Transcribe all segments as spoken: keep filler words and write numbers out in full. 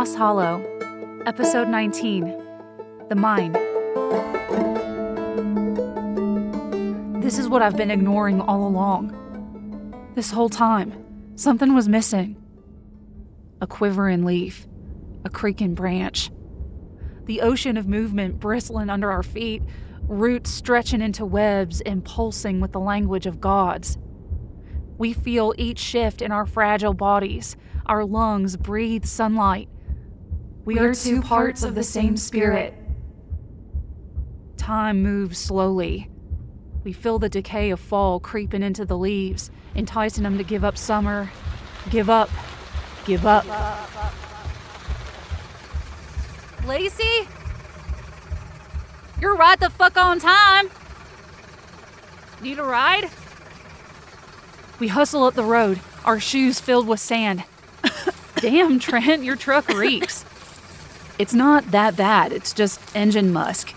Moss Hollow, Episode nineteen, The Mine. This is what I've been ignoring all along. This whole time, something was missing. A quiver in leaf, a creak in branch. The ocean of movement bristling under our feet, roots stretching into webs and pulsing with the language of gods. We feel each shift in our fragile bodies. Our lungs breathe sunlight. We, we are two parts of the same spirit. Time moves slowly. We feel the decay of fall creeping into the leaves, enticing them to give up summer. Give up. Give up. Lacey? You're right the fuck on time. Need a ride? We hustle up the road, our shoes filled with sand. Damn, Trent, your truck reeks. It's not that bad, it's just engine musk.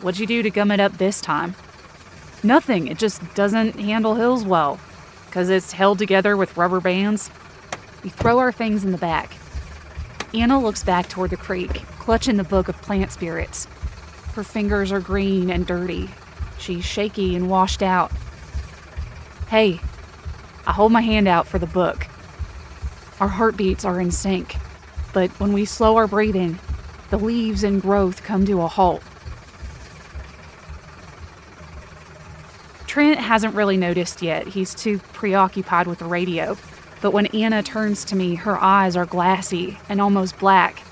What'd you do to gum it up this time? Nothing, it just doesn't handle hills well, because it's held together with rubber bands. We throw our things in the back. Anna looks back toward the creek, clutching the book of plant spirits. Her fingers are green and dirty. She's shaky and washed out. Hey. I hold my hand out for the book. Our heartbeats are in sync, but when we slow our breathing, the leaves and growth come to a halt. Trent hasn't really noticed yet. He's too preoccupied with the radio. But when Anna turns to me, her eyes are glassy and almost black.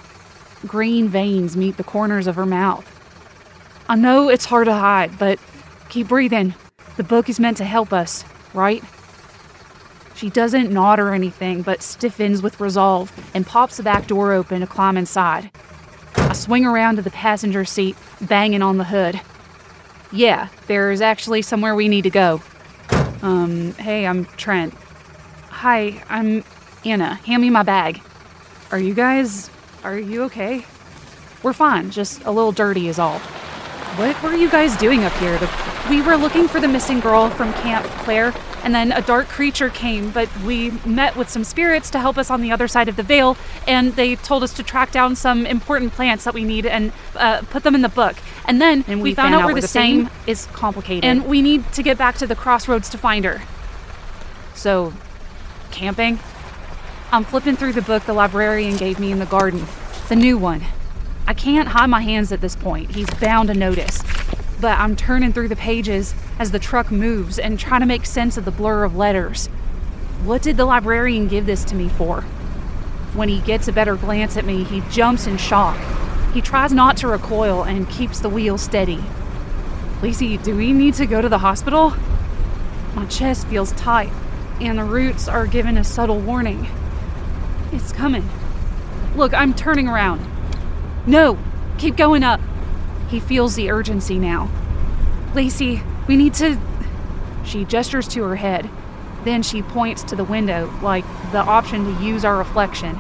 Green veins meet the corners of her mouth. I know it's hard to hide, but keep breathing. The book is meant to help us, right? She doesn't nod or anything, but stiffens with resolve and pops the back door open to climb inside. I swing around to the passenger seat, banging on the hood. Yeah, there's actually somewhere we need to go. Um, hey, I'm Trent. Hi, I'm Anna. Hand me my bag. Are you guys... are you okay? We're fine, just a little dirty is all. What were you guys doing up here? The, we were looking for the missing girl from Camp Claire. And then a dark creature came, but we met with some spirits to help us on the other side of the veil, and they told us to track down some important plants that we need and uh, put them in the book. And then and we, we found, found out, out where the, the same is complicated. And we need to get back to the crossroads to find her. So, camping? I'm flipping through the book the librarian gave me in the garden. The new one. I can't hide my hands at this point. He's bound to notice. But I'm turning through the pages as the truck moves and trying to make sense of the blur of letters. What did the librarian give this to me for? When he gets a better glance at me, he jumps in shock. He tries not to recoil and keeps the wheel steady. Lacey, do we need to go to the hospital? My chest feels tight, and the roots are giving a subtle warning. It's coming. Look, I'm turning around. No, keep going up. He feels the urgency now. Lacey, we need to... She gestures to her head. Then she points to the window, like the option to use our reflection.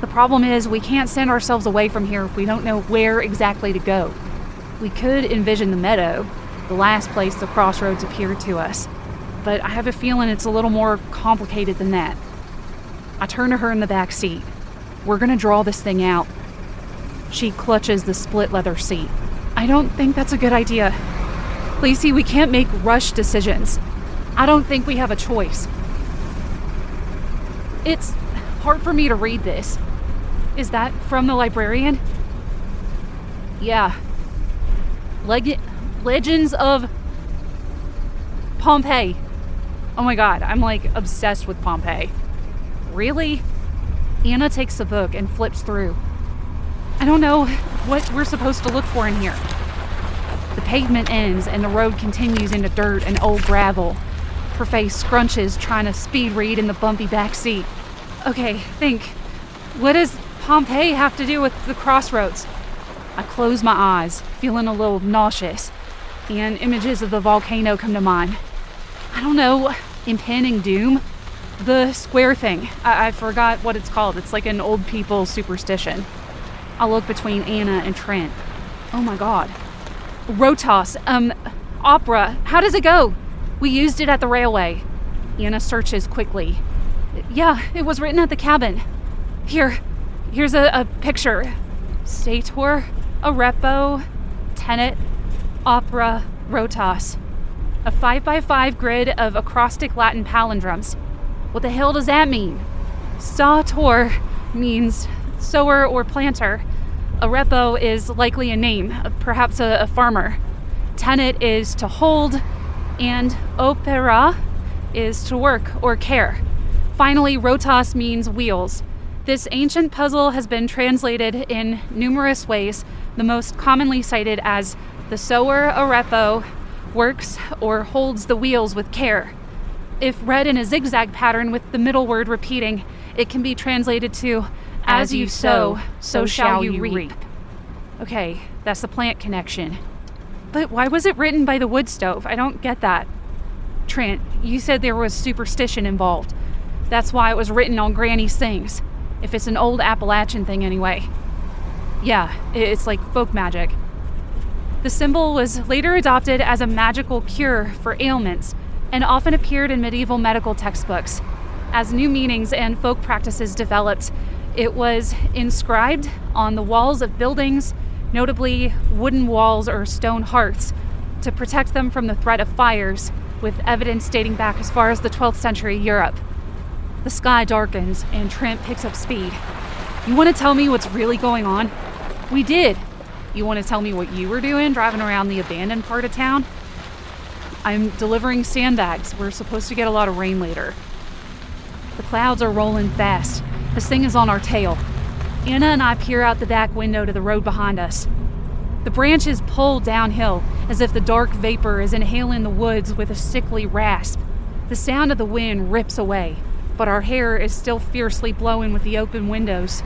The problem is we can't send ourselves away from here if we don't know where exactly to go. We could envision the meadow, the last place the crossroads appeared to us. But I have a feeling it's a little more complicated than that. I turn to her in the back seat. We're going to draw this thing out. She clutches the split leather seat. I don't think that's a good idea. Lacey, we can't make rush decisions. I don't think we have a choice. It's hard for me to read this. Is that from the librarian? Yeah. Leg- Legends of Pompeii. Oh my god, I'm like obsessed with Pompeii. Really? Anna takes the book and flips through. I don't know what we're supposed to look for in here. The pavement ends and the road continues into dirt and old gravel. Her face scrunches trying to speed read in the bumpy back seat. Okay, think. What does Pompeii have to do with the crossroads? I close my eyes, feeling a little nauseous, and images of the volcano come to mind. I don't know, impending doom? The square thing. I, I forgot what it's called. It's like an old people superstition. I look between Anna and Trent. Oh my god. Rotos, um, opera. How does it go? We used it at the railway. Anna searches quickly. Yeah, it was written at the cabin. Here, Here's a, a picture. Sator Arepo Tenet Opera Rotos. A five by five grid of acrostic Latin palindromes. What the hell does that mean? Sator means sower or planter. Arepo is likely a name, perhaps a, a farmer. Tenet is to hold, and opera is to work or care. Finally, rotos means wheels. This ancient puzzle has been translated in numerous ways, the most commonly cited as the sower Arepo works or holds the wheels with care. If read in a zigzag pattern with the middle word repeating, it can be translated to, as, as you sow, so, so shall you reap. reap. Okay, that's the plant connection. But why was it written by the wood stove? I don't get that. Trent, you said there was superstition involved. That's why it was written on Granny's things. If it's an old Appalachian thing anyway. Yeah, it's like folk magic. The symbol was later adopted as a magical cure for ailments and often appeared in medieval medical textbooks. As new meanings and folk practices developed, it was inscribed on the walls of buildings, notably wooden walls or stone hearths, to protect them from the threat of fires, with evidence dating back as far as the twelfth century Europe. The sky darkens and Trent picks up speed. You want to tell me what's really going on? We did. You want to tell me what you were doing driving around the abandoned part of town? I'm delivering sandbags. We're supposed to get a lot of rain later. The clouds are rolling fast. This thing is on our tail. Anna and I peer out the back window to the road behind us. The branches pull downhill as if the dark vapor is inhaling the woods with a sickly rasp. The sound of the wind rips away, but our hair is still fiercely blowing with the open windows.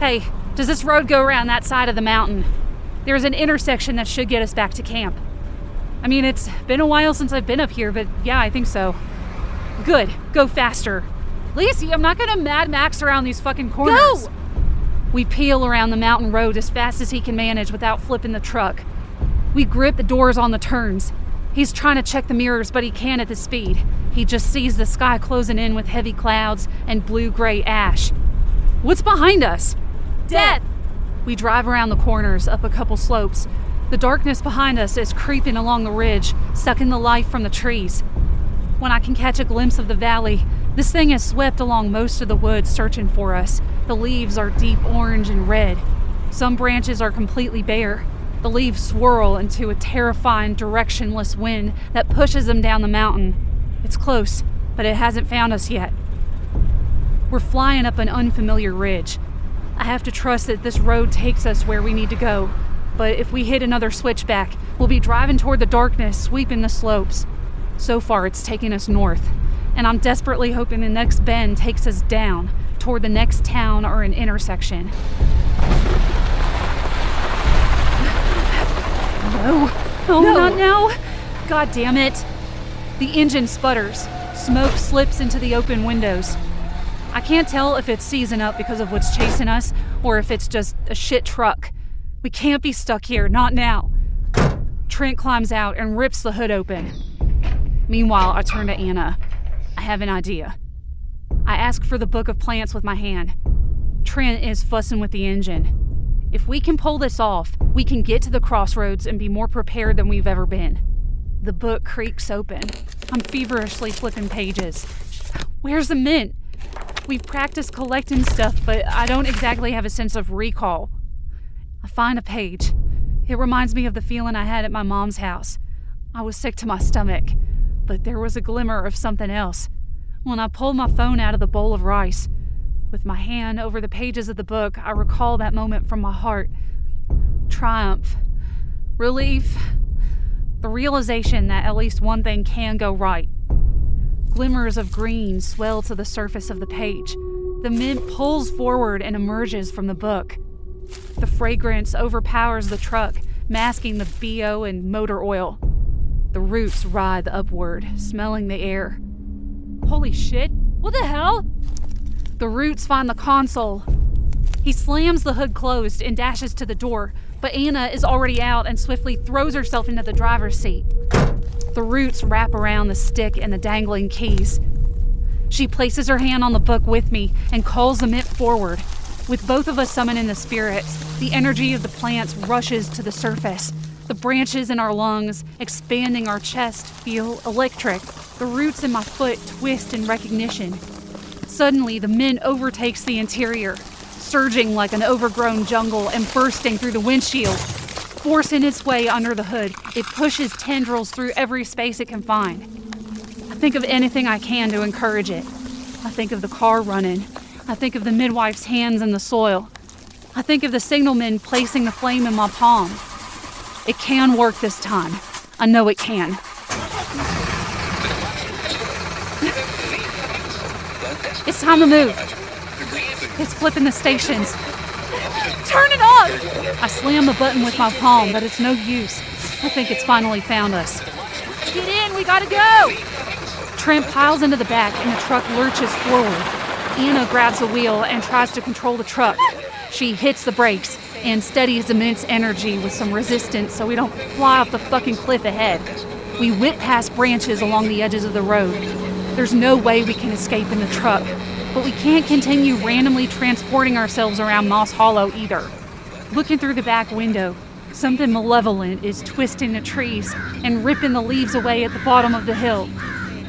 Hey, does this road go around that side of the mountain? There's an intersection that should get us back to camp. I mean, it's been a while since I've been up here, but yeah, I think so. Good, go faster. Lacey, I'm not gonna Mad Max around these fucking corners. Go! We peel around the mountain road as fast as he can manage without flipping the truck. We grip the doors on the turns. He's trying to check the mirrors, but he can't at this speed. He just sees the sky closing in with heavy clouds and blue-gray ash. What's behind us? Death! We drive around the corners, up a couple slopes. The darkness behind us is creeping along the ridge, sucking the life from the trees. When I can catch a glimpse of the valley, this thing has swept along most of the woods searching for us. The leaves are deep orange and red. Some branches are completely bare. The leaves swirl into a terrifying, directionless wind that pushes them down the mountain. It's close, but it hasn't found us yet. We're flying up an unfamiliar ridge. I have to trust that this road takes us where we need to go, but if we hit another switchback, we'll be driving toward the darkness, sweeping the slopes. So far, it's taking us north. And I'm desperately hoping the next bend takes us down toward the next town or an intersection. No. Oh, no. Not now. God damn it. The engine sputters. Smoke slips into the open windows. I can't tell if it's seizing up because of what's chasing us or if it's just a shit truck. We can't be stuck here. Not now. Trent climbs out and rips the hood open. Meanwhile, I turn to Anna. I have an idea. I ask for the book of plants with my hand. Trent is fussing with the engine. If we can pull this off, we can get to the crossroads and be more prepared than we've ever been. The book creaks open. I'm feverishly flipping pages. Where's the mint? We've practiced collecting stuff, but I don't exactly have a sense of recall. I find a page. It reminds me of the feeling I had at my mom's house. I was sick to my stomach. But there was a glimmer of something else. When I pulled my phone out of the bowl of rice, with my hand over the pages of the book, I recall that moment from my heart. Triumph. Relief. The realization that at least one thing can go right. Glimmers of green swell to the surface of the page. The mint pulls forward and emerges from the book. The fragrance overpowers the truck, masking the B O and motor oil. The roots writhe upward, smelling the air. Holy shit, what the hell? The roots find the console. He slams the hood closed and dashes to the door, but Anna is already out and swiftly throws herself into the driver's seat. The roots wrap around the stick and the dangling keys. She places her hand on the book with me and calls the mint forward. With both of us summoning the spirits, the energy of the plants rushes to the surface. The branches in our lungs, expanding our chest, feel electric. The roots in my foot twist in recognition. Suddenly, the men overtakes the interior, surging like an overgrown jungle and bursting through the windshield. Forcing its way under the hood, it pushes tendrils through every space it can find. I think of anything I can to encourage it. I think of the car running. I think of the midwife's hands in the soil. I think of the signalman placing the flame in my palm. It can work this time. I know it can. It's time to move. It's flipping the stations. Turn it on! I slam the button with my palm, but it's no use. I think it's finally found us. Get in, we gotta go! Tramp piles into the back and the truck lurches forward. Anna grabs the wheel and tries to control the truck. She hits the brakes and steadies immense energy with some resistance so we don't fly off the fucking cliff ahead. We whip past branches along the edges of the road. There's no way we can escape in the truck, but we can't continue randomly transporting ourselves around Moss Hollow either. Looking through the back window, something malevolent is twisting the trees and ripping the leaves away at the bottom of the hill.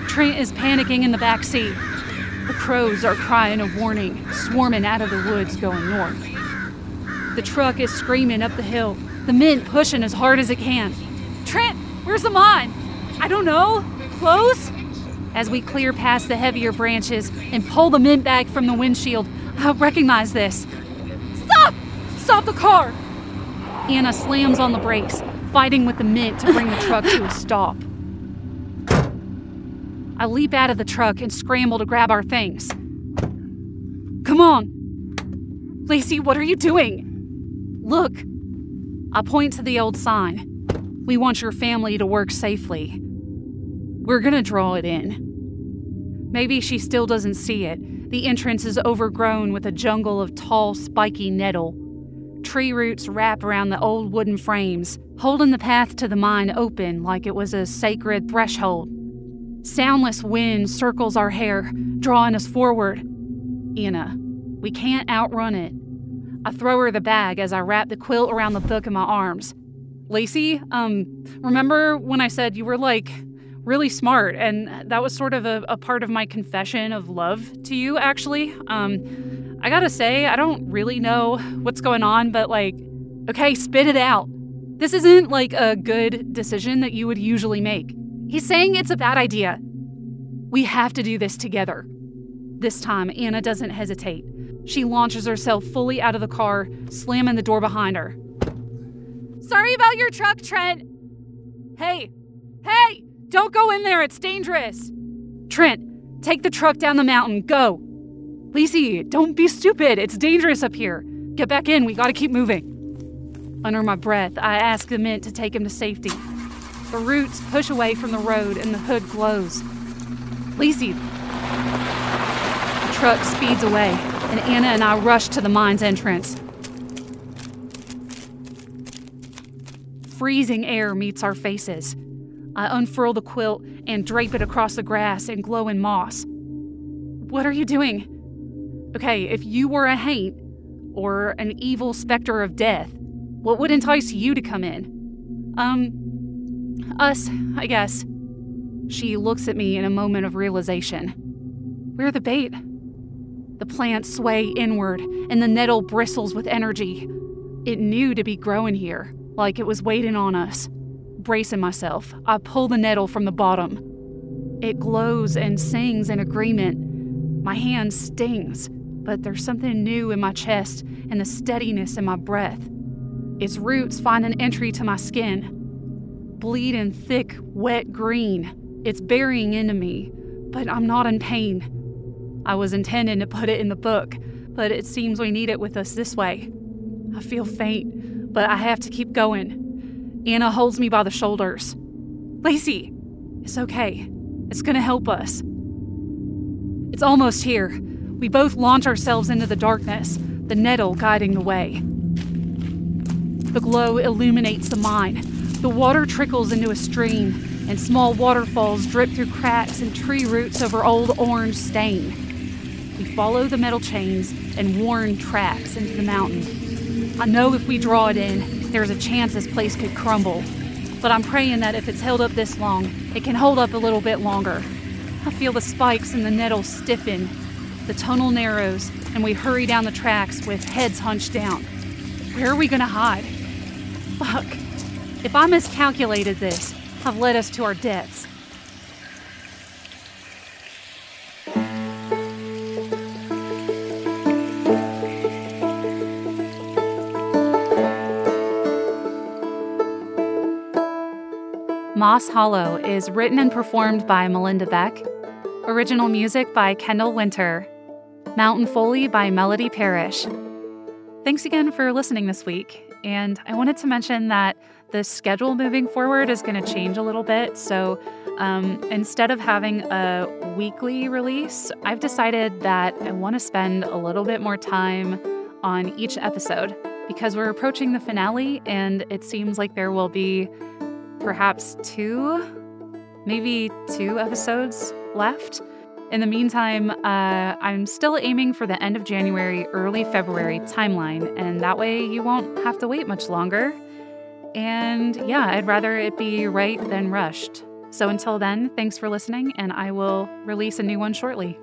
Trent is panicking in the back seat. The crows are crying a warning, swarming out of the woods going north. The truck is screaming up the hill, the men pushing as hard as it can. Trent, where's the mine? I don't know. Close? As we clear past the heavier branches and pull the men back from the windshield, I recognize this. Stop! Stop the car! Anna slams on the brakes, fighting with the men to bring the truck to a stop. I leap out of the truck and scramble to grab our things. Come on. Lacey, what are you doing? Look. I point to the old sign. We want your family to work safely. We're gonna draw it in. Maybe she still doesn't see it. The entrance is overgrown with a jungle of tall, spiky nettle. Tree roots wrap around the old wooden frames, holding the path to the mine open like it was a sacred threshold. Soundless wind circles our hair, drawing us forward. Anna, we can't outrun it. I throw her the bag as I wrap the quilt around the book in my arms. Lacey, um, remember when I said you were, like, really smart, and that was sort of a, a part of my confession of love to you, actually? Um, I gotta say, I don't really know what's going on, but, like, okay, spit it out. This isn't, like, a good decision that you would usually make. He's saying it's a bad idea. We have to do this together. This time, Anna doesn't hesitate. She launches herself fully out of the car, slamming the door behind her. Sorry about your truck, Trent. Hey, hey, don't go in there. It's dangerous. Trent, take the truck down the mountain. Go. Lacey, don't be stupid. It's dangerous up here. Get back in. We got to keep moving. Under my breath, I ask the men to take him to safety. The roots push away from the road and the hood glows. Lacey. The truck speeds away, and Anna and I rush to the mine's entrance. Freezing air meets our faces. I unfurl the quilt and drape it across the grass and glowing moss. What are you doing? Okay, if you were a haint or an evil specter of death, what would entice you to come in? Um... Us, I guess. She looks at me in a moment of realization. We're the bait. The plants sway inward, and the nettle bristles with energy. It knew to be growing here, like it was waiting on us. Bracing myself, I pull the nettle from the bottom. It glows and sings in agreement. My hand stings, but there's something new in my chest and the steadiness in my breath. Its roots find an entry to my skin. Bleeding thick, wet green. It's burying into me, but I'm not in pain. I was intending to put it in the book, but it seems we need it with us this way. I feel faint, but I have to keep going. Anna holds me by the shoulders. Lacey, it's okay. It's gonna help us. It's almost here. We both launch ourselves into the darkness, the nettle guiding the way. The glow illuminates the mine. The water trickles into a stream, and small waterfalls drip through cracks and tree roots over old orange stain. We follow the metal chains and worn tracks into the mountain. I know if we draw it in, there's a chance this place could crumble, but I'm praying that if it's held up this long, it can hold up a little bit longer. I feel the spikes in the nettle stiffen. The tunnel narrows, and we hurry down the tracks with heads hunched down. Where are we gonna hide? Fuck. If I miscalculated this, I've led us to our deaths. Moss Hollow is written and performed by Melinda Beck. Original music by Kendl Winter. Mountain Foley by Melody Parrish. Thanks again for listening this week. And I wanted to mention that the schedule moving forward is going to change a little bit. So um, instead of having a weekly release, I've decided that I want to spend a little bit more time on each episode because we're approaching the finale and it seems like there will be perhaps two, maybe two episodes left. In the meantime, uh, I'm still aiming for the end of January, early February timeline, and that way you won't have to wait much longer. And yeah, I'd rather it be right than rushed. So until then, thanks for listening, and I will release a new one shortly.